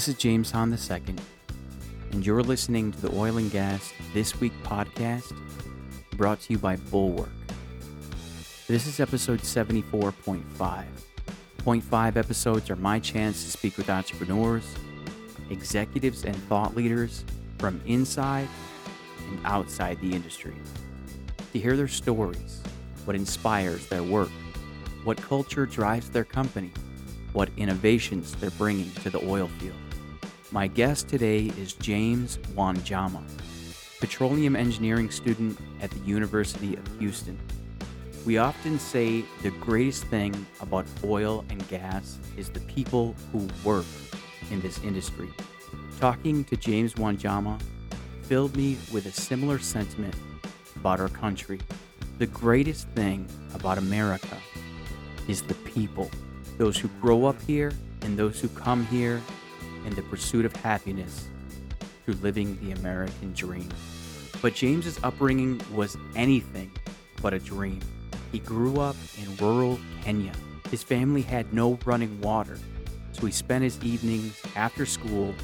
This is James Hahn II, and you're listening to the Oil and Gas This Week podcast, brought to you by Bulwark. This is episode 74.5. Point 5 episodes are my chance to speak with entrepreneurs, executives, and thought leaders from inside and outside the industry, to hear their stories, what inspires their work, what culture drives their company, what innovations they're bringing to the oil field. My guest today is James Wanjama, petroleum engineering student at the University of Houston. We often say the greatest thing about oil and gas is the people who work in this industry. Talking to James Wanjama filled me with a similar sentiment about our country. The greatest thing about America is the people. Those who grow up here and those who come here in the pursuit of happiness through living the American dream. But James's upbringing was anything but a dream. He grew up in rural Kenya. His family had no running water, so he spent his evenings after school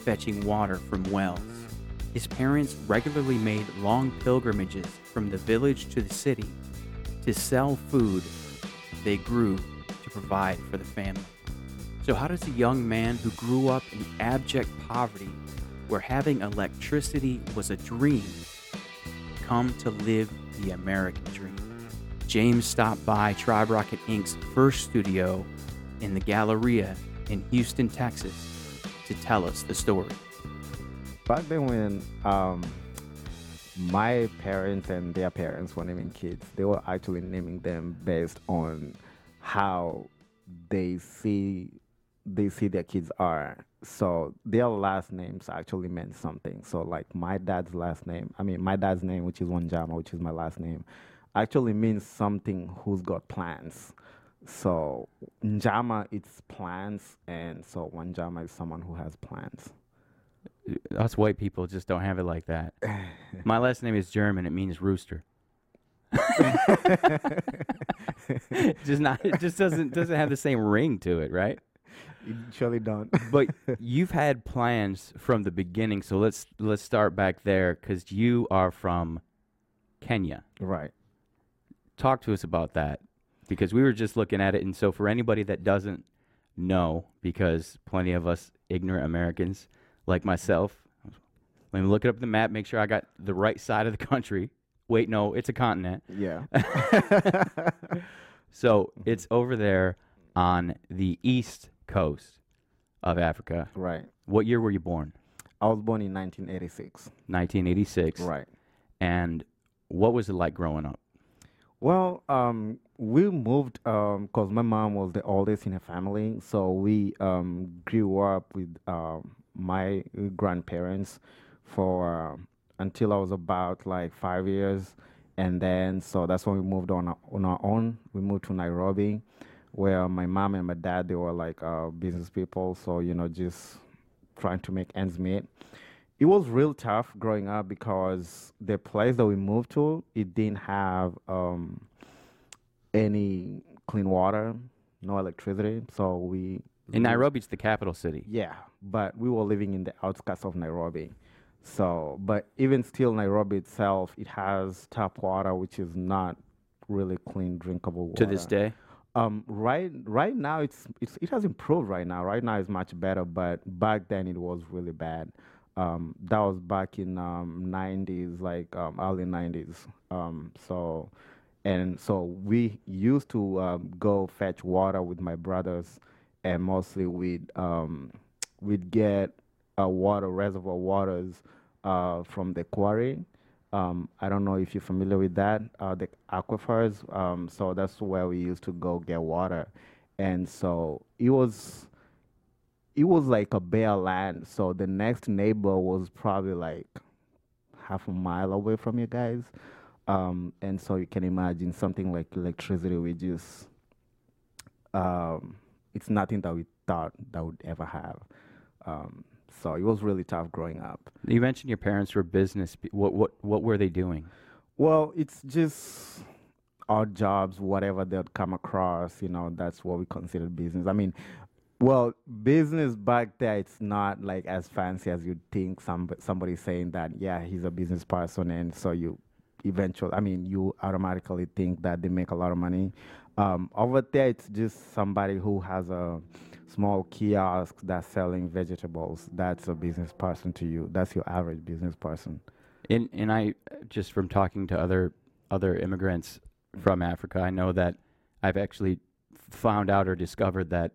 fetching water from wells. His parents regularly made long pilgrimages from the village to the city to sell food they grew to provide for the family. So how does a young man who grew up in abject poverty, where having electricity was a dream, come to live the American dream? James stopped by Tribe Rocket Inc's first studio in the Galleria in Houston, Texas, to tell us the story. Back then when my parents and their parents were naming kids, they were actually naming them based on how they see their kids are. So their last names actually meant something. So like my dad's name, which is Wanjama, which is my last name, actually means something who's got plans. So Njama, it's plans, and so Wanjama is someone who has plans. Us white people just don't have it like that. My last name is German. It means rooster. It just doesn't have the same ring to it, right? You surely don't. But you've had plans from the beginning, so let's start back there, because you are from Kenya, right? Talk to us about that, because we were just looking at it, and so for anybody that doesn't know, because plenty of us ignorant Americans like myself, let me look it up the map, make sure I got the right side of the country. Wait, no, it's a continent. Yeah. So it's over there on the east coast of Africa. Right. What year were you born? I was born in 1986. 1986. Right. And what was it like growing up? Well, we moved because my mom was the oldest in her family. So we grew up with my grandparents for... until I was about like 5 years, and then so that's when we moved on our own. We moved to Nairobi, where my mom and my dad, they were like business people, so you know, just trying to make ends meet. It was real tough growing up because the place that we moved to, it didn't have any clean water, no electricity, so we... In Nairobi, it's the capital city. Yeah, but we were living in the outskirts of Nairobi. So, but even still, Nairobi itself, it has tap water, which is not really clean, drinkable water. To this day? Right now, it has improved right now. Right now, it's much better, but back then, it was really bad. That was back in 90s, like early 90s. So we used to go fetch water with my brothers, and mostly we'd get... reservoir waters from the quarry. I don't know if you're familiar with that, the aquifers. So that's where we used to go get water. And so it was like a bare land. So the next neighbor was probably like half a mile away from you guys. And so you can imagine something like electricity, we just, it's nothing that we thought that would ever have. So it was really tough growing up. You mentioned your parents were business. What were they doing? Well, it's just odd jobs, whatever they'd come across. You know, that's what we considered business. I mean, Well, business back there, it's not like as fancy as you'd think. Somebody saying that, yeah, he's a business person, and so you eventually, I mean, you automatically think that they make a lot of money. Over there, it's just somebody who has a small kiosk that's selling vegetables. That's a business person to you. That's your average business person. And I, just from talking to other immigrants from Africa, I know that I've actually found out or discovered that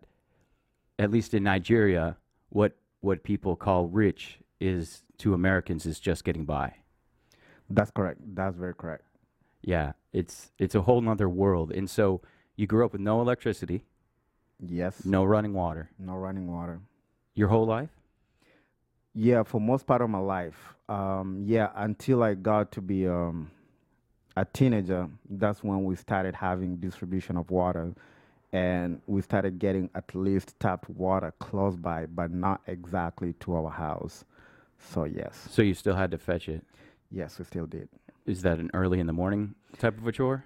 at least in Nigeria, what people call rich is, to Americans, is just getting by. That's correct. That's very correct. Yeah, it's a whole nother world. And so you grew up with no electricity. Yes. No running water. No running water. Your whole life? Yeah, for most part of my life. Until I got to be a teenager, that's when we started having distribution of water. And we started getting at least tapped water close by, but not exactly to our house. So, yes. So you still had to fetch it? Yes, we still did. Is that an early in the morning type of a chore?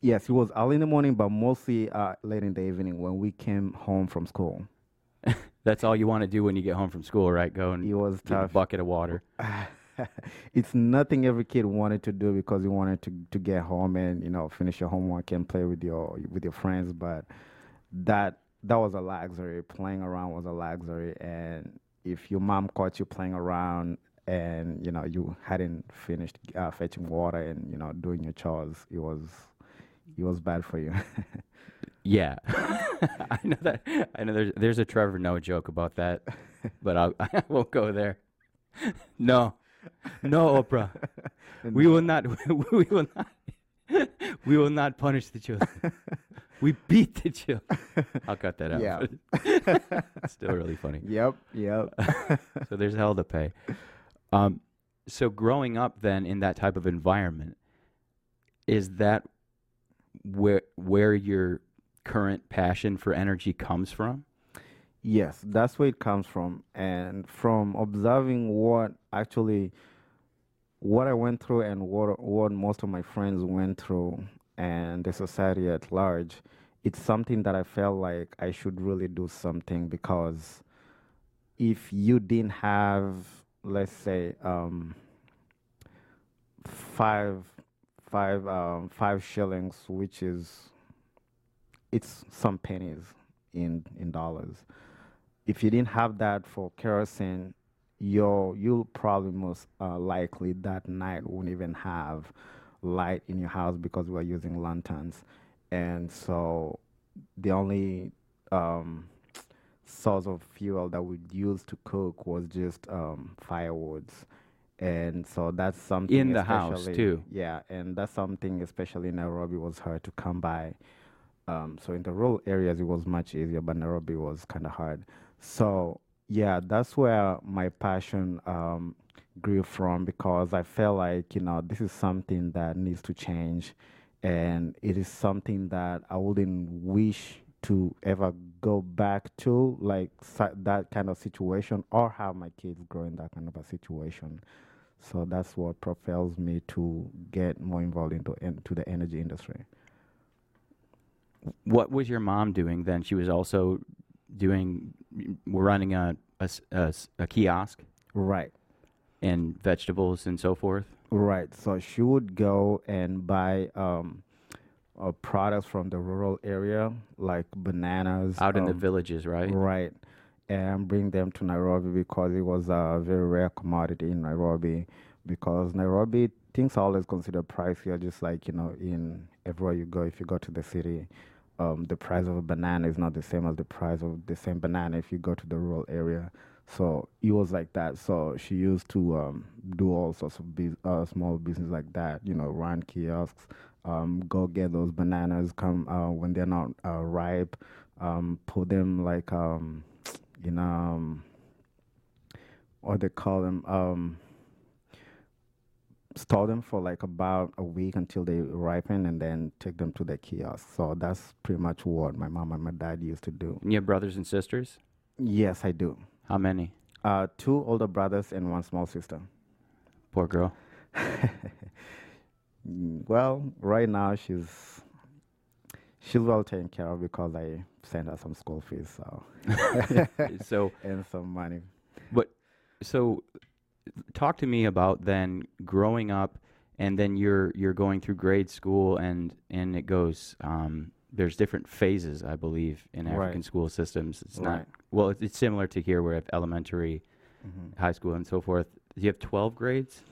Yes, it was early in the morning, but mostly late in the evening when we came home from school. That's all you want to do when you get home from school, right? Go and get a bucket of water. It's nothing every kid wanted to do because you wanted to get home and, you know, finish your homework and play with your friends. But that was a luxury. Playing around was a luxury. And if your mom caught you playing around and, you know, you hadn't finished fetching water and, you know, doing your chores, it was bad for you. Yeah. I know that. I know there's a Trevor Noah joke about that, but I won't go there. No. No, Oprah. We will not. We will not. We will not punish the children. We beat the children. I'll cut that out. Yeah. Still really funny. Yep. So there's hell to pay. So growing up then in that type of environment, is that where your current passion for energy comes from? Yes, that's where it comes from, and from observing what I went through and what most of my friends went through and the society at large, it's something that I felt like I should really do something, because if you didn't have, let's say, five shillings, which is, it's some pennies in dollars. If you didn't have that for kerosene, you'll probably most likely that night won't even have light in your house because we're using lanterns. And so the only source of fuel that we used to cook was just firewoods. And so that's something in the house too. Yeah, and that's something especially in Nairobi was hard to come by. So in the rural areas, it was much easier, but Nairobi was kind of hard. So, yeah, that's where my passion grew from, because I felt like, you know, this is something that needs to change, and it is something that I wouldn't wish to ever go back to, like that kind of situation, or have my kids grow in that kind of a situation. So that's what propels me to get more involved into the energy industry. What was your mom doing then? She was also running a kiosk? Right. And vegetables and so forth? Right. So she would go and buy products from the rural area, like bananas. Out in the villages, right? Right. And bring them to Nairobi because it was a very rare commodity in Nairobi. Because Nairobi, things are always considered pricey, just like, you know, in everywhere you go. If you go to the city, the price of a banana is not the same as the price of the same banana if you go to the rural area. So it was like that. So she used to do all sorts of small business like that, you know, run kiosks, go get those bananas, come when they're not ripe, put them like, you know, what they call them, store them for like about a week until they ripen, and then take them to the kiosk. So that's pretty much what my mom and my dad used to do. And you have brothers and sisters? Yes, I do. How many? 2 older brothers and 1 small sister. Poor girl. Well, right now she's well taken care of because I send us some school fees, so and some money. But so, talk to me about then growing up, and then you're going through grade school, and it goes. There's different phases, I believe, in African school systems. It's not well. It's similar to here, where we have elementary, high school, and so forth. Do you have 12 grades?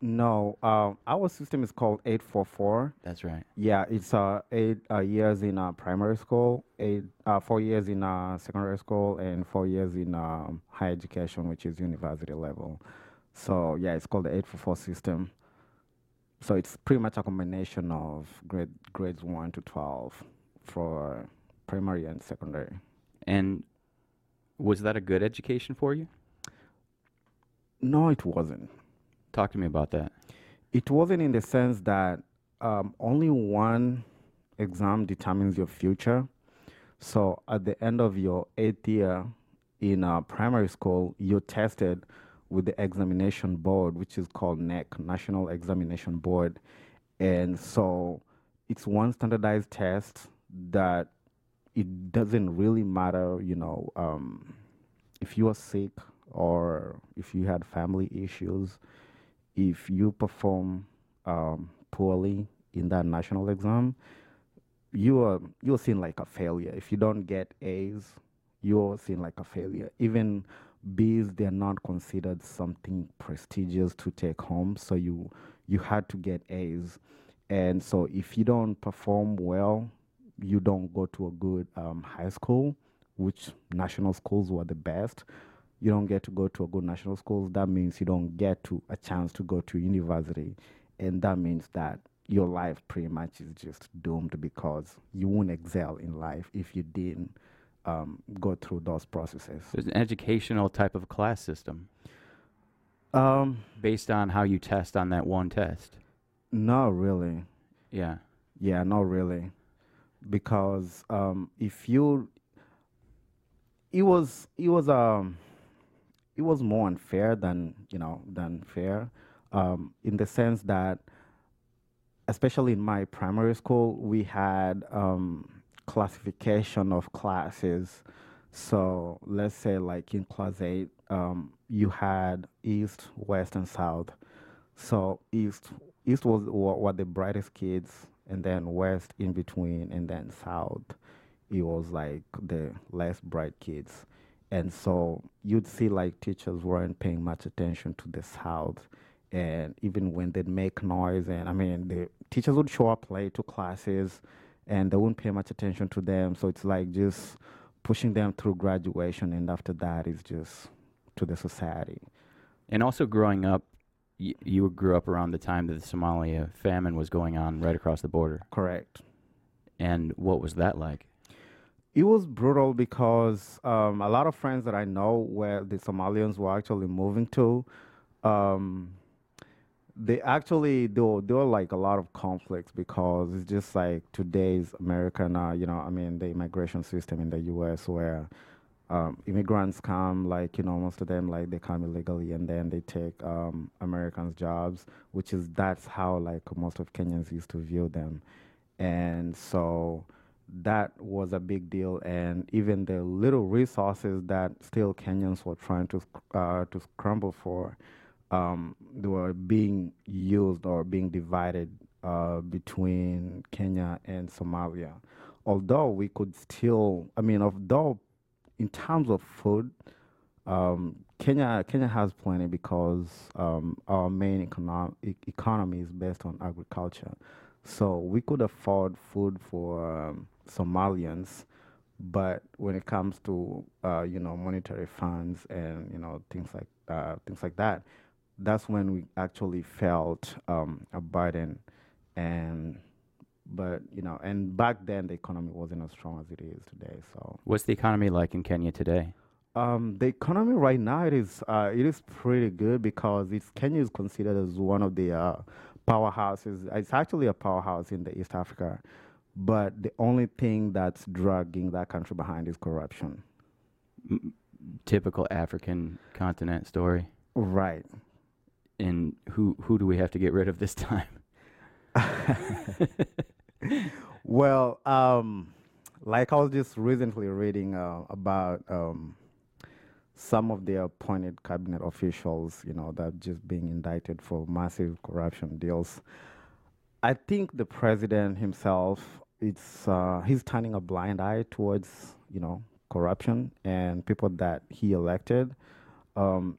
No, our system is called 8-4-4. That's right. Yeah, it's 8 years in primary school, 4 years in secondary school, and 4 years in higher education, which is university level. So yeah, it's called the 8-4-4 system. So it's pretty much a combination of grades 1 to 12 for primary and secondary. And was that a good education for you? No, it wasn't. Talk to me about that. It wasn't in the sense that only one exam determines your future. So at the end of your 8th year in primary school, you're tested with the examination board, which is called NEC, National Examination Board. And so it's one standardized test that it doesn't really matter, you know, if you are sick or if you had family issues. If you perform poorly in that national exam, you're seen like a failure. If you don't get A's, you're seen like a failure. Even B's, they're not considered something prestigious to take home, so you had to get A's. And so if you don't perform well, you don't go to a good high school, which national schools were the best. You don't get to go to a good national school. That means you don't get to a chance to go to university. And that means that your life pretty much is just doomed, because you won't excel in life if you didn't go through those processes. There's an educational type of class system based on how you test on that one test. Not really. Yeah. Yeah, not really. Because it was more unfair than fair, in the sense that, especially in my primary school, we had classification of classes. So let's say like in class 8, you had East, West, and South. So East were the brightest kids, and then West in between, and then South, it was like the less bright kids. And so you'd see like teachers weren't paying much attention to the South. And even when they'd make noise, and I mean, the teachers would show up late to classes and they wouldn't pay much attention to them. So it's like just pushing them through graduation. And after that, it's just to the society. And also growing up, you grew up around the time that the Somalia famine was going on right across the border. Correct. And what was that like? It was brutal, because a lot of friends that I know where the Somalians were actually moving to, there were like a lot of conflicts, because it's just like today's American, the immigration system in the U.S. where immigrants come, like, you know, most of them, like, they come illegally, and then they take Americans' jobs, that's how, like, most of Kenyans used to view them. And so that was a big deal, and even the little resources that still Kenyans were trying to scramble for, they were being used or being divided between Kenya and Somalia. Although we could still, although in terms of food, Kenya has plenty, because our main economy is based on agriculture. So we could afford food for Somalians, but when it comes to monetary funds and things like that, that's when we actually felt a burden. But back then the economy wasn't as strong as it is today. So what's the economy like in Kenya today? The economy right now it is pretty good, because Kenya is considered as one of the powerhouses. It's actually a powerhouse in the East Africa, but the only thing that's dragging that country behind is corruption. Typical African continent story. Right. And who do we have to get rid of this time? Well, Like I was just recently reading about some of the appointed cabinet officials, you know, that just being indicted for massive corruption deals. I think the president himself, he's turning a blind eye towards, you know, corruption and people that he elected.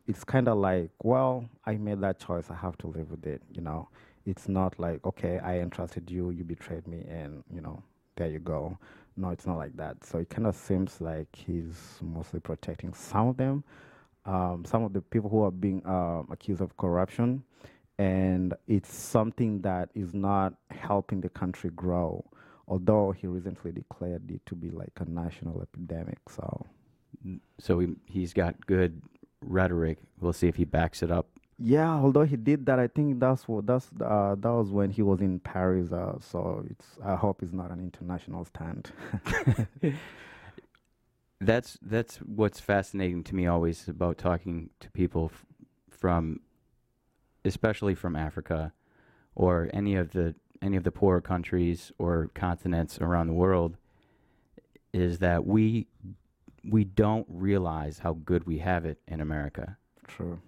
It's kind of like, well, I made that choice. I have to live with it, you know. It's not like, okay, I entrusted you, you betrayed me, and, you know, there you go. No, it's not like that. So it kind of seems like he's mostly protecting some of them, some of the people who are being accused of corruption. And it's something that is not helping the country grow, although he recently declared it to be like a national epidemic. So he's got good rhetoric. We'll see if he backs it up. Yeah, although he did that, I think that was when he was in Paris. So I hope it's not an international stand. That's what's fascinating to me always about talking to people especially from Africa, or any of the poorer countries or continents around the world, is that we don't realize how good we have it in America. True.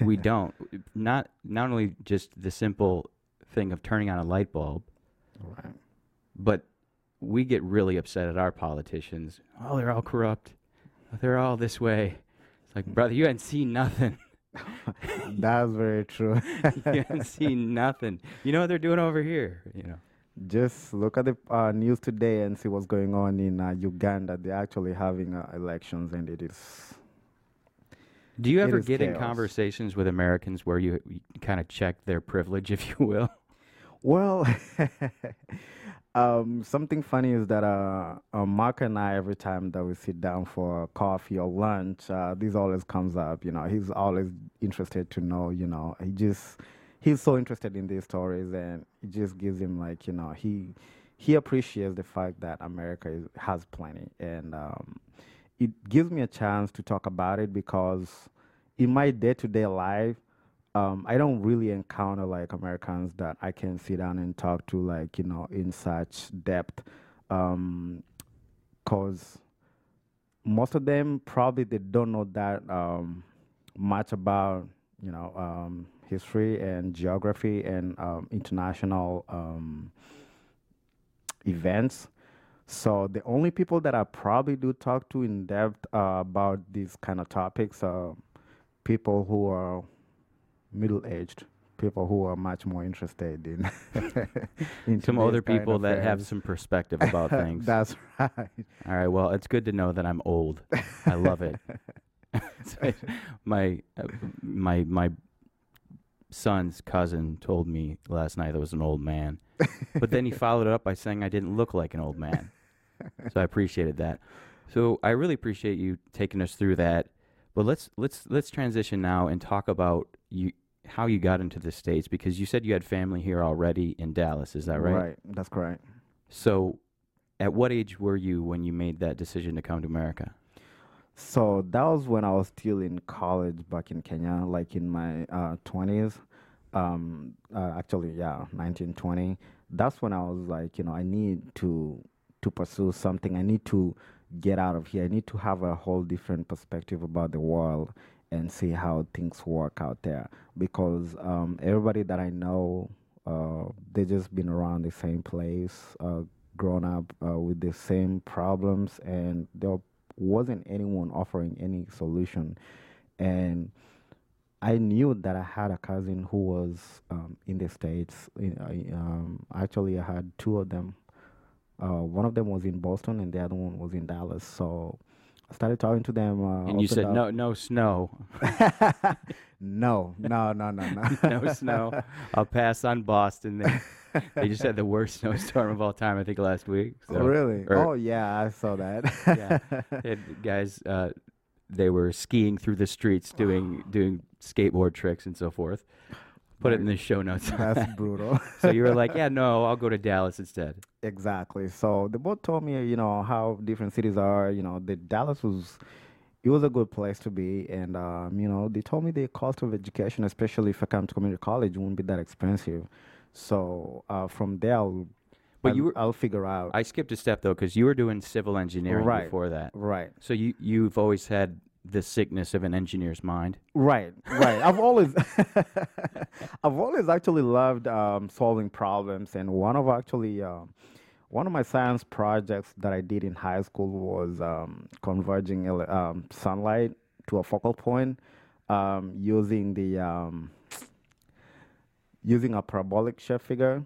We don't. Not only just the simple thing of turning on a light bulb, right, but we get really upset at our politicians. Oh, they're all corrupt. They're all this way. It's like, brother, you hadn't seen nothing. That's very true. You can see nothing. You know what they're doing over here. You know, just look at the news today and see what's going on in Uganda. They're actually having elections, and it is. Do you ever get chaos in conversations with Americans where you kind of check their privilege, if you will? Well, something funny is that Mark and I, every time that we sit down for coffee or lunch, this always comes up. You know, he's always interested to know. You know, he's so interested in these stories, and it just gives him, like, you know, he appreciates the fact that America has plenty, and it gives me a chance to talk about it, because in my day-to-day life, I don't really encounter, like, Americans that I can sit down and talk to, like, you know, in such depth, because most of them probably they don't know that much about, you know, history and geography and international events. So the only people that I probably do talk to in depth about these kind of topics are people who are middle-aged, people who are much more interested in some other people that have some perspective about things. That's right. All right. Well, it's good to know that I'm old. I love it. So my son's cousin told me last night I was an old man, but then he followed it up by saying I didn't look like an old man. So I appreciated that. So I really appreciate you taking us through that. But let's transition now and talk about how you got into the States, because you said you had family here already in Dallas. Is that right? Right, that's correct. So, at what age were you when you made that decision to come to America? So that was when I was still in college back in Kenya, like in my 20s. 1920. That's when I was like, you know, I need to pursue something. I need to get out of here. I need to have a whole different perspective about the world and see how things work out there, because everybody that I know, they've just been around the same place, grown up with the same problems, and there wasn't anyone offering any solution. And I knew that I had a cousin who was in the States. Actually, I had two of them. One of them was in Boston, and the other one was in Dallas. So I started talking to them. And you said, up. no snow. No. No snow. I'll pass on Boston. They just had the worst snowstorm of all time, I think, last week. So. Oh, really? Oh, yeah, I saw that. Yeah. Guys, they were skiing through the streets, doing skateboard tricks and so forth. Put it in the show notes. That's brutal. So you were like, yeah, no, I'll go to Dallas instead. Exactly. So they both told me, you know, how different cities are. You know, the Dallas was a good place to be. And, you know, they told me the cost of education, especially if I come to community college, won't be that expensive. So from there, I'll But I'll figure out. I skipped a step though, because you were doing civil engineering before that. Right. So you've always had the sickness of an engineer's mind. Right. I've always actually loved solving problems, and one of my science projects that I did in high school was converging sunlight to a focal point using a parabolic shape figure,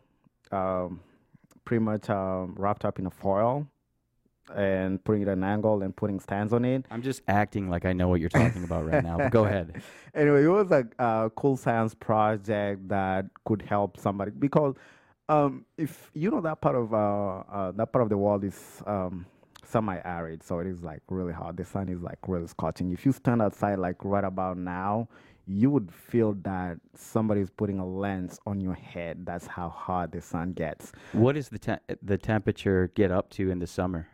pretty much wrapped up in a foil, and putting it at an angle and putting stands on it. I'm just acting like I know what you're talking about right now. Go ahead. Anyway, it was a cool science project that could help somebody, because if you know, that part of the world is semi-arid, so it is like really hot. The sun is like really scorching. If you stand outside like right about now, you would feel that somebody's putting a lens on your head. That's how hot the sun gets. What does the temperature get up to in the summer?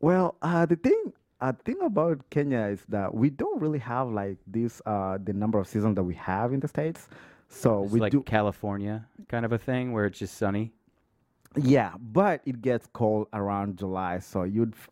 Well, the thing about Kenya is that we don't really have like this the number of seasons that we have in the States. So it's like California kind of a thing where it's just sunny. Yeah, but it gets cold around July. So if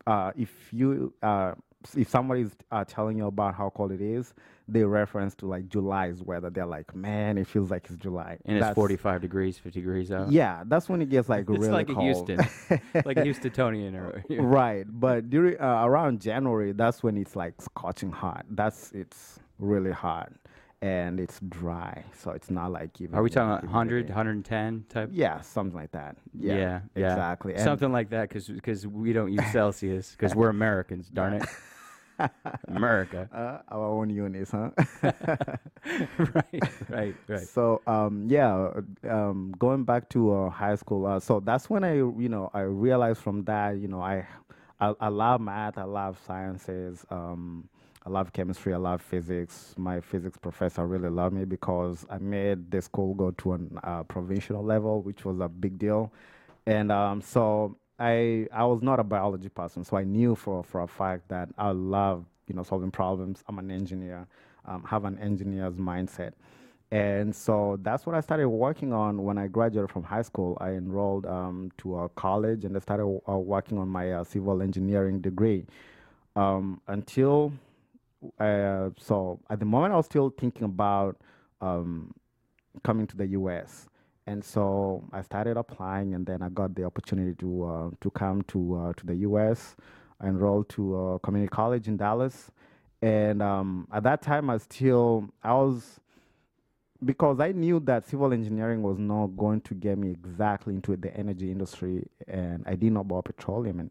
somebody's telling you about how cold it is, they reference to like July's weather. They're like, man, it feels like it's July. And it's 45 degrees, 50 degrees out. Yeah, that's when it gets like really like cold. It's like Houston, like a Houstonian. Right, but during around January, that's when it's like scorching hot. It's really hot. And it's dry, so it's not like even... Are we talking about 100, 110 type? Yeah, something like that. Yeah. Exactly. Something like that, because we don't use Celsius, because we're Americans, darn it. America. Our own units, huh? Right. So, going back to high school, so that's when I realized from that, I love math, I love sciences, I love chemistry, I love physics. My physics professor really loved me because I made the school go to a provincial level, which was a big deal. And so I was not a biology person, so I knew for a fact that I love solving problems. I'm an engineer, have an engineer's mindset. And so that's what I started working on when I graduated from high school. I enrolled to a college, and I started working on my civil engineering degree so at the moment I was still thinking about coming to the U.S. And so I started applying, and then I got the opportunity to come to the U.S. I enrolled to a community college in Dallas, and at that time because I knew that civil engineering was not going to get me exactly into the energy industry, and I didn't know about petroleum and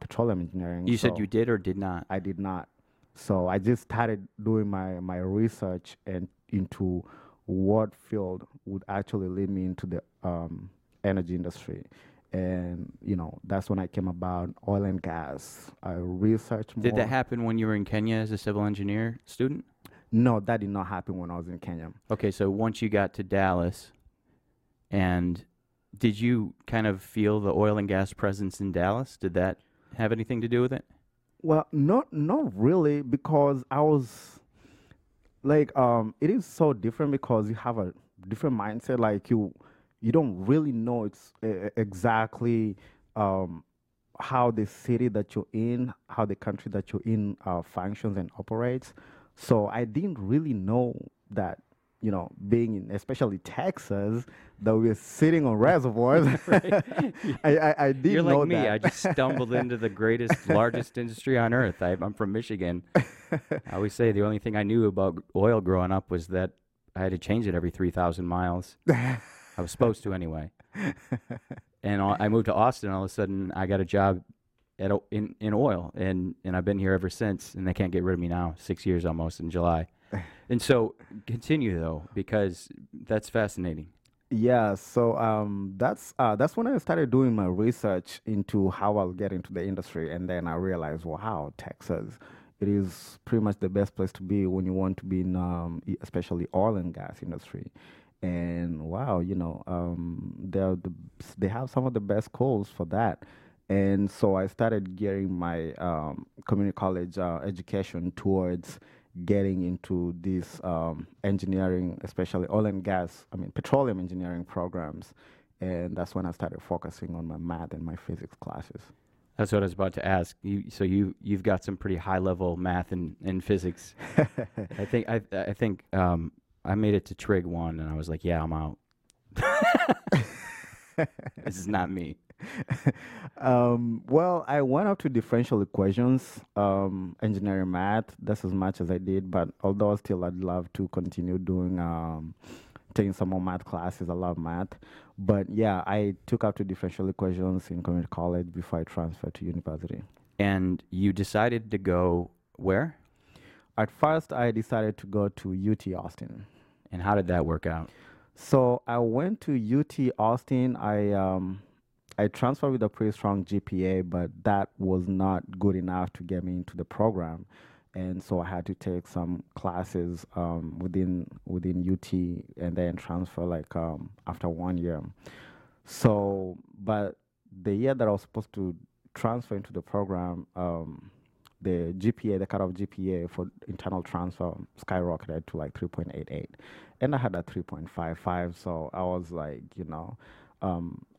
petroleum engineering. You said you did or did not? I did not. So I just started doing my research and into what field would actually lead me into the energy industry. And, that's when I came about oil and gas. I researched more. Did that happen when you were in Kenya as a civil engineer student? No, that did not happen when I was in Kenya. Okay, so once you got to Dallas, and did you kind of feel the oil and gas presence in Dallas? Did that have anything to do with it? Well, not really, because I was like, it is so different because you have a different mindset. Like you don't really know it's exactly how the city that you're in, how the country that you're in functions and operates. So I didn't really know that, being in especially Texas, that we're sitting on reservoirs. I didn't know that. You're like me. I just stumbled into the largest industry on earth. I'm from Michigan. I always say the only thing I knew about oil growing up was that I had to change it every 3,000 miles. I was supposed to anyway. And I moved to Austin. All of a sudden, I got a job in oil, and I've been here ever since, and they can't get rid of me now. 6 years almost in July. And so continue though, because that's fascinating. Yeah, so that's when I started doing my research into how I'll get into the industry, and then I realized, wow, Texas, it is pretty much the best place to be when you want to be in especially oil and gas industry. And wow, they have some of the best schools for that. And so I started gearing my community college education towards getting into these engineering, especially oil and gas, petroleum engineering programs. And that's when I started focusing on my math and my physics classes. That's what I was about to ask. You've got some pretty high level math and physics. I think I made it to trig one, and I was like, yeah, I'm out. This is not me. Well, I went up to differential equations, engineering math. That's as much as I did. But although still, I'd love to continue doing taking some more math classes. I love math. But yeah, I took up to differential equations in community college before I transferred to university. And you decided to go where? At first, I decided to go to UT Austin. And how did that work out? So I went to UT Austin. I transferred with a pretty strong GPA, but that was not good enough to get me into the program. And so I had to take some classes within UT and then transfer after 1 year. So, but the year that I was supposed to transfer into the program, the GPA, the cutoff GPA for internal transfer skyrocketed to 3.88. And I had a 3.55, so I was like,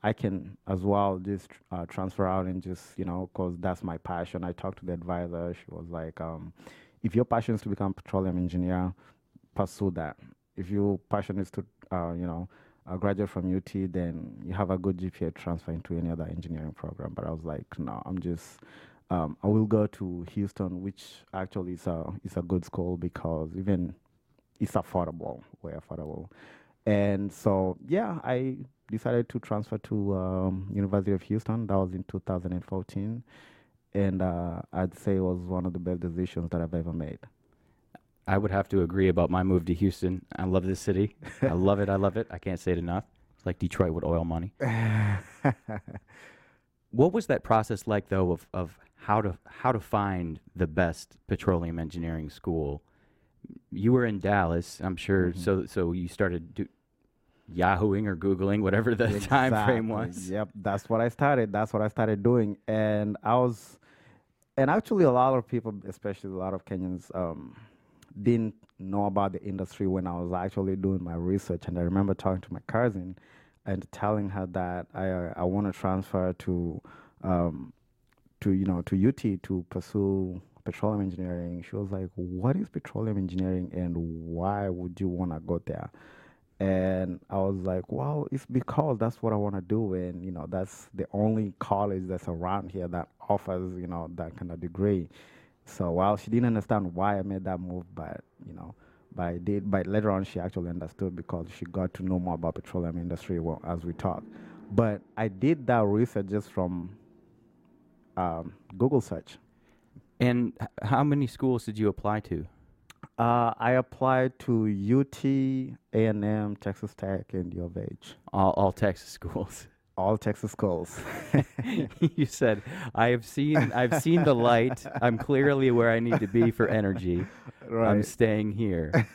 I can as well just transfer out and just, because that's my passion. I talked to the advisor. She was like, if your passion is to become a petroleum engineer, pursue that. If your passion is to, graduate from UT, then you have a good GPA transferring to any other engineering program. But I was like, no, I'm just... I will go to Houston, which actually is a good school because even it's affordable, way affordable. And so, yeah, I decided to transfer to University of Houston. That was in 2014. And I'd say it was one of the best decisions that I've ever made. I would have to agree about my move to Houston. I love this city. I love it. I can't say it enough. It's like Detroit with oil money. What was that process like, though, of how to find the best petroleum engineering school? You were in Dallas, I'm sure, mm-hmm. so you started Yahooing or Googling, whatever the time frame was. Yep, that's what I started. That's what I started doing, and actually a lot of people, especially a lot of Kenyans, didn't know about the industry when I was actually doing my research. And I remember talking to my cousin and telling her that I want to transfer to UT to pursue petroleum engineering. She was like, "What is petroleum engineering, and why would you want to go there?" And I was like, "Well, it's because that's what I want to do, and that's the only college that's around here that offers that kind of degree." So while she didn't understand why I made that move, but But later on, she actually understood because she got to know more about petroleum industry as we talked. But I did that research just from Google search. And how many schools did you apply to? I applied to UT, A&M, Texas Tech, and U of H. All Texas schools. All Texas schools. You said, I've seen the light. I'm clearly where I need to be for energy. Right. I'm staying here.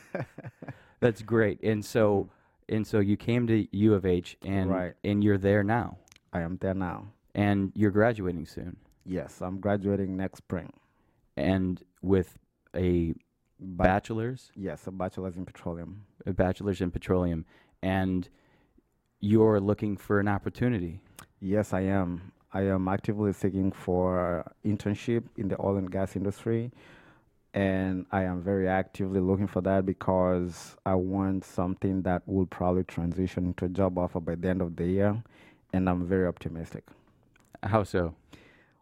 That's great. And so you came to U of H, and right. And you're there now. I am there now. And you're graduating soon. Yes, I'm graduating next spring. And with a bachelor's? Yes, a bachelor's in petroleum. A bachelor's in petroleum. And you're looking for an opportunity. Yes, I am. I am actively seeking for internship in the oil and gas industry. And I am very actively looking for that because I want something that will probably transition into a job offer by the end of the year. And I'm very optimistic. How so?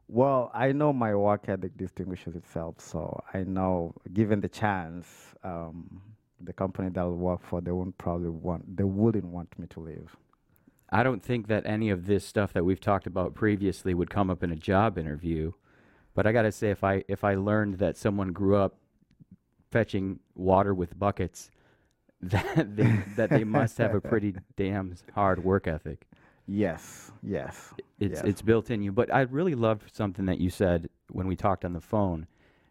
Well, I know my work ethic distinguishes itself. So I know, given the chance, the company that I'll work for, they wouldn't want me to leave. I don't think that any of this stuff that we've talked about previously would come up in a job interview. But I got to say, if I learned that someone grew up fetching water with buckets, that they must have a pretty damn hard work ethic. Yes. It's built in you. But I really loved something that you said when we talked on the phone,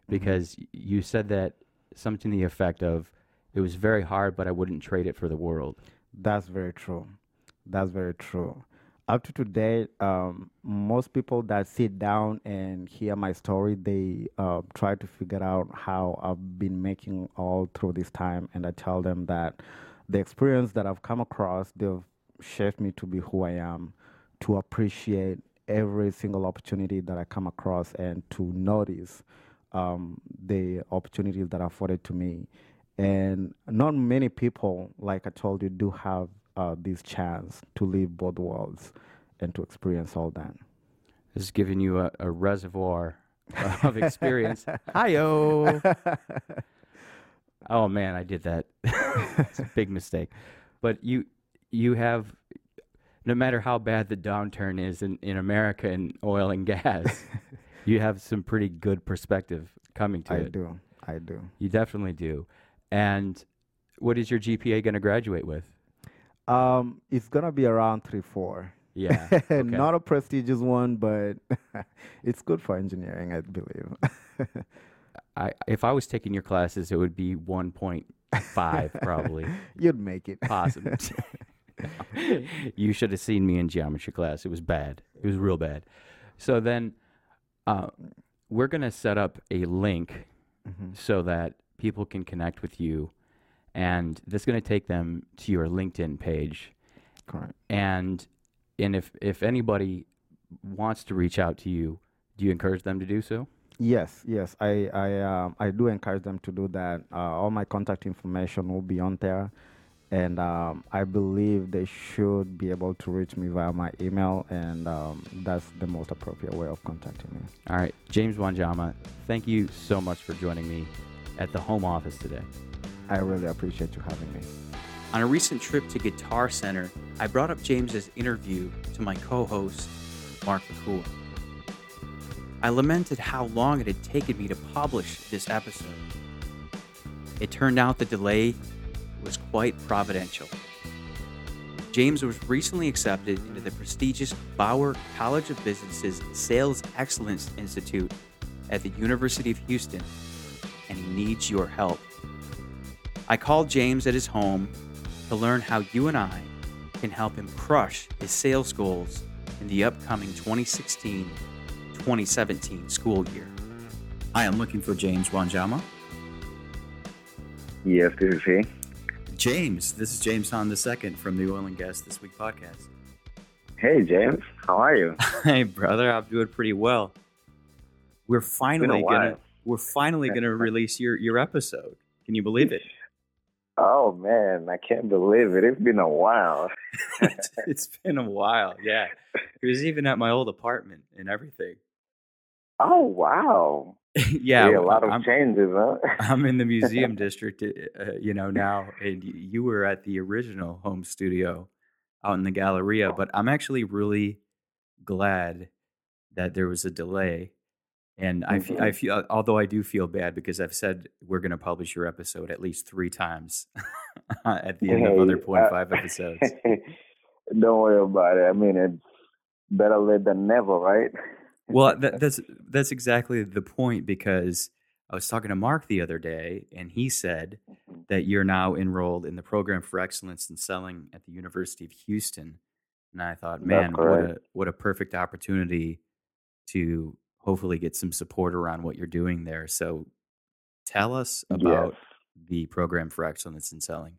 because you said that something to the effect of, "It was very hard, but I wouldn't trade it for the world." That's very true. Up to today, most people that sit down and hear my story, they try to figure out how I've been making all through this time. And I tell them that the experience that I've come across, they've shaped me to be who I am, to appreciate every single opportunity that I come across and to notice the opportunities that are afforded to me. And not many people, like I told you, do have this chance to live both worlds and to experience all that. This has given you a reservoir of experience. Hi-yo! Oh, man, I did that. It's a big mistake. But you have, no matter how bad the downturn is in America in oil and gas, you have some pretty good perspective coming to it. I do. You definitely do. And what is your GPA going to graduate with? It's going to be around 3.4. Yeah. Okay. Not a prestigious one, but it's good for engineering, I believe. If I was taking your classes, it would be 1.5 probably. You'd make it. Possibly. You should have seen me in geometry class. It was bad. It was real bad. So then we're going to set up a link so that people can connect with you. And that's going to take them to your LinkedIn page. Correct. And if anybody wants to reach out to you, do you encourage them to do so? Yes. I do encourage them to do that. All my contact information will be on there. And I believe they should be able to reach me via my email. And that's the most appropriate way of contacting me. All right. James Wanjama, thank you so much for joining me at the home office today. I really appreciate you having me. On a recent trip to Guitar Center, I brought up James's interview to my co-host, Mark McCool. I lamented how long it had taken me to publish this episode. It turned out the delay was quite providential. James was recently accepted into the prestigious Bauer College of Business's Sales Excellence Institute at the University of Houston, and he needs your help. I called James at his home to learn how you and I can help him crush his sales goals in the upcoming 2016-2017 school year. I am looking for James Wanjama. Yes, this is he. James, this is James Hahn II from the Oil and Gas This Week podcast. Hey, James, how are you? Hey, brother, I'm doing pretty well. We're finally gonna release your episode. Can you believe it? Oh, man, I can't believe it. It's been a while. It's been a while, yeah. It was even at my old apartment and everything. Oh, wow. Yeah, a lot of changes, huh? I'm in the museum district, now, and you were at the original home studio out in the Galleria, but I'm actually really glad that there was a delay. And I feel, although I do feel bad because I've said we're going to publish your episode at least 3 times at the end of other 0.5 episodes. Don't worry about it. I mean, it's better late than never, right? Well, that's exactly the point, because I was talking to Mark the other day, and he said that you're now enrolled in the Program for Excellence in Selling at the University of Houston. And I thought, man, what a perfect opportunity to hopefully get some support around what you're doing there. So tell us about the Program for Excellence in Selling.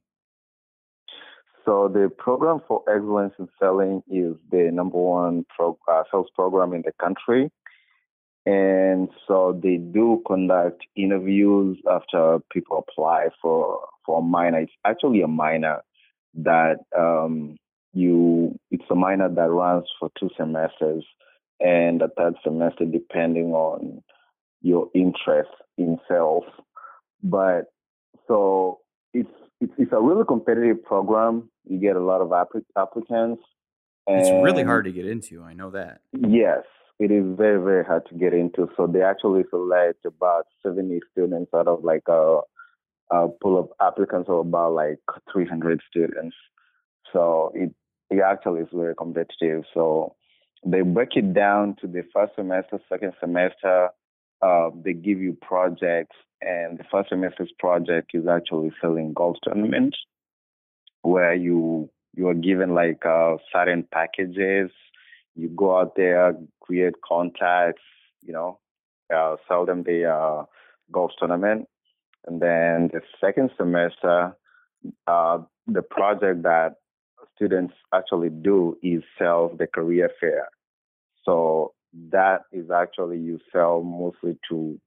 So the Program for Excellence in Selling is the number one sales program in the country. And so they do conduct interviews after people apply for a minor. It's actually a minor that it's a minor that runs for 2 semesters. And the third semester, depending on your interest in sales. But so it's a really competitive program. You get a lot of applicants. And it's really hard to get into. I know that. Yes, it is very, very hard to get into. So they actually select about 70 students out of like a pool of applicants of about like 300 students. So it actually is very competitive. So they break it down to the first semester, second semester. They give you projects, and the first semester's project is actually selling golf tournaments, where you are given like certain packages. You go out there, create contacts, sell them the golf tournament. And then the second semester, the project that students actually do is sell the career fair. So that is actually, you sell mostly to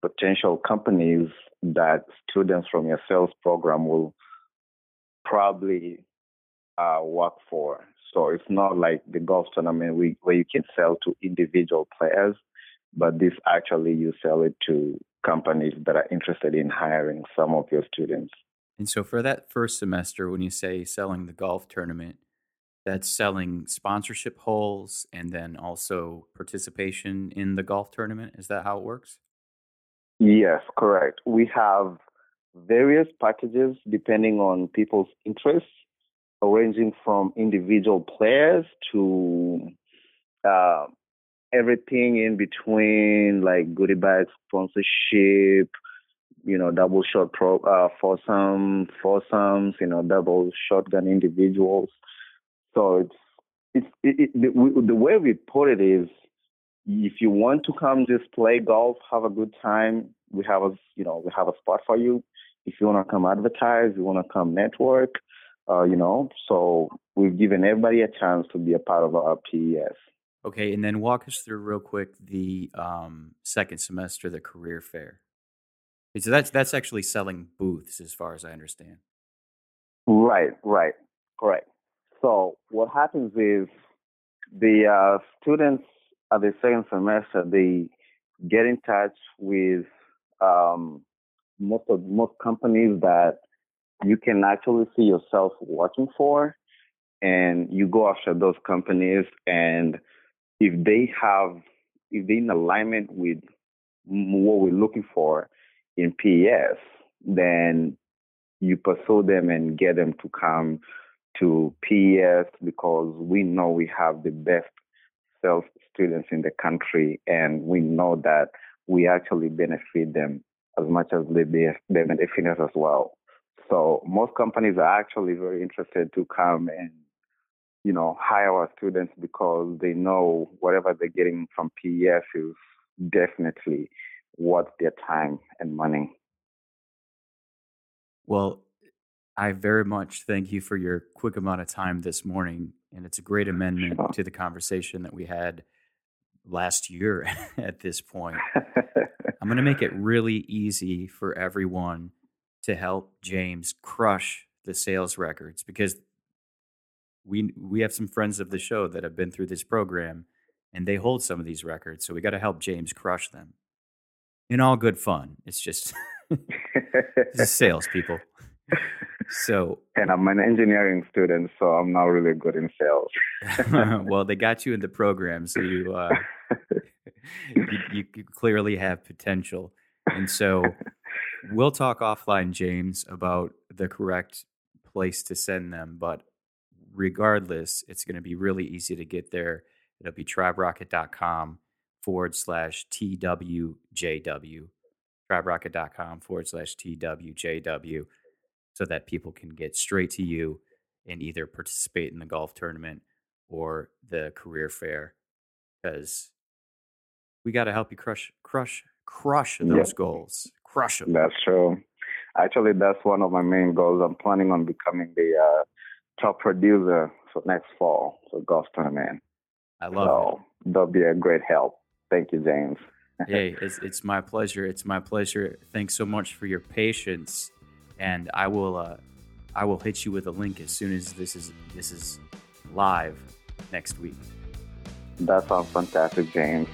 potential companies that students from your sales program will probably work for. So it's not like the golf tournament where you can sell to individual players, but this actually you sell it to companies that are interested in hiring some of your students. And so for that first semester, when you say selling the golf tournament, that's selling sponsorship holes and then also participation in the golf tournament. Is that how it works? Yes, correct. We have various packages depending on people's interests, ranging from individual players to everything in between, like goodie bag sponsorship, you know, double shot foursomes, you know, double shotgun individuals. So the way we put it is, if you want to come just play golf, have a good time, we have a spot for you. If you want to come advertise, you want to come network, so we've given everybody a chance to be a part of our PES. Okay, and then walk us through real quick the second semester, the career fair. So that's actually selling booths, as far as I understand. Right, correct. So what happens is the students at the second semester, they get in touch with most companies that you can actually see yourself working for, and you go after those companies. And if they're in alignment with what we're looking for in PES, then you pursue them and get them to come to PES, because we know we have the best sales students in the country, and we know that we actually benefit them as much as they benefit us as well. So most companies are actually very interested to come and, you know, hire our students, because they know whatever they're getting from PES is definitely worth their time and money. Well, I very much thank you for your quick amount of time this morning. And it's a great amendment to the conversation that we had last year at this point. I'm going to make it really easy for everyone to help James crush the sales records, because we have some friends of the show that have been through this program and they hold some of these records. So we got to help James crush them in all good fun. It's just sales people. So, and I'm an engineering student, so I'm not really good in sales. Well, they got you in the program, so you clearly have potential. And so we'll talk offline, James, about the correct place to send them. But regardless, it's going to be really easy to get there. It'll be triberocket.com/TWJW, triberocket.com/TWJW. So that people can get straight to you and either participate in the golf tournament or the career fair, because we got to help you crush those goals. Crush them. That's true. Actually, that's one of my main goals. I'm planning on becoming the top producer for next fall for golf tournament. I love it. That'll be a great help. Thank you, James. Hey, it's my pleasure. It's my pleasure. Thanks so much for your patience. And I will hit you with a link as soon as this is live next week. That sounds fantastic, James.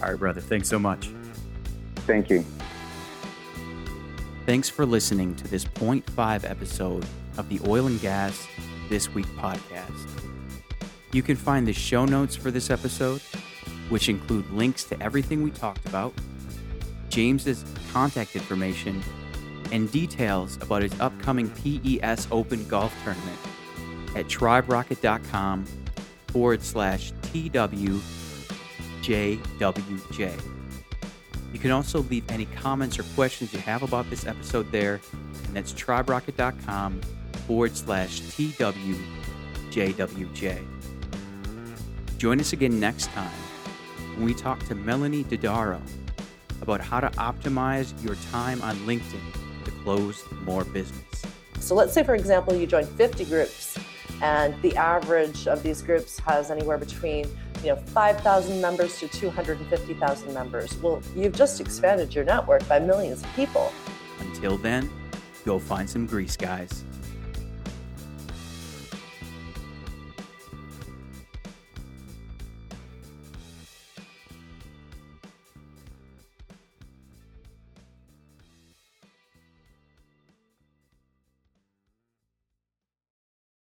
All right, brother. Thanks so much. Thank you. Thanks for listening to this 0.5 episode of the Oil and Gas This Week podcast. You can find the show notes for this episode, which include links to everything we talked about, James's contact information, and details about his upcoming PES Open Golf Tournament at triberocket.com/TWJWJ. You can also leave any comments or questions you have about this episode there, and that's triberocket.com/TWJWJ. Join us again next time when we talk to Melanie Dodaro about how to optimize your time on LinkedIn to close more business. So let's say, for example, you join 50 groups And the average of these groups has anywhere between 5,000 members to 250,000 members. Well, you've just expanded your network by millions of people. Until then, go find some grease, guys.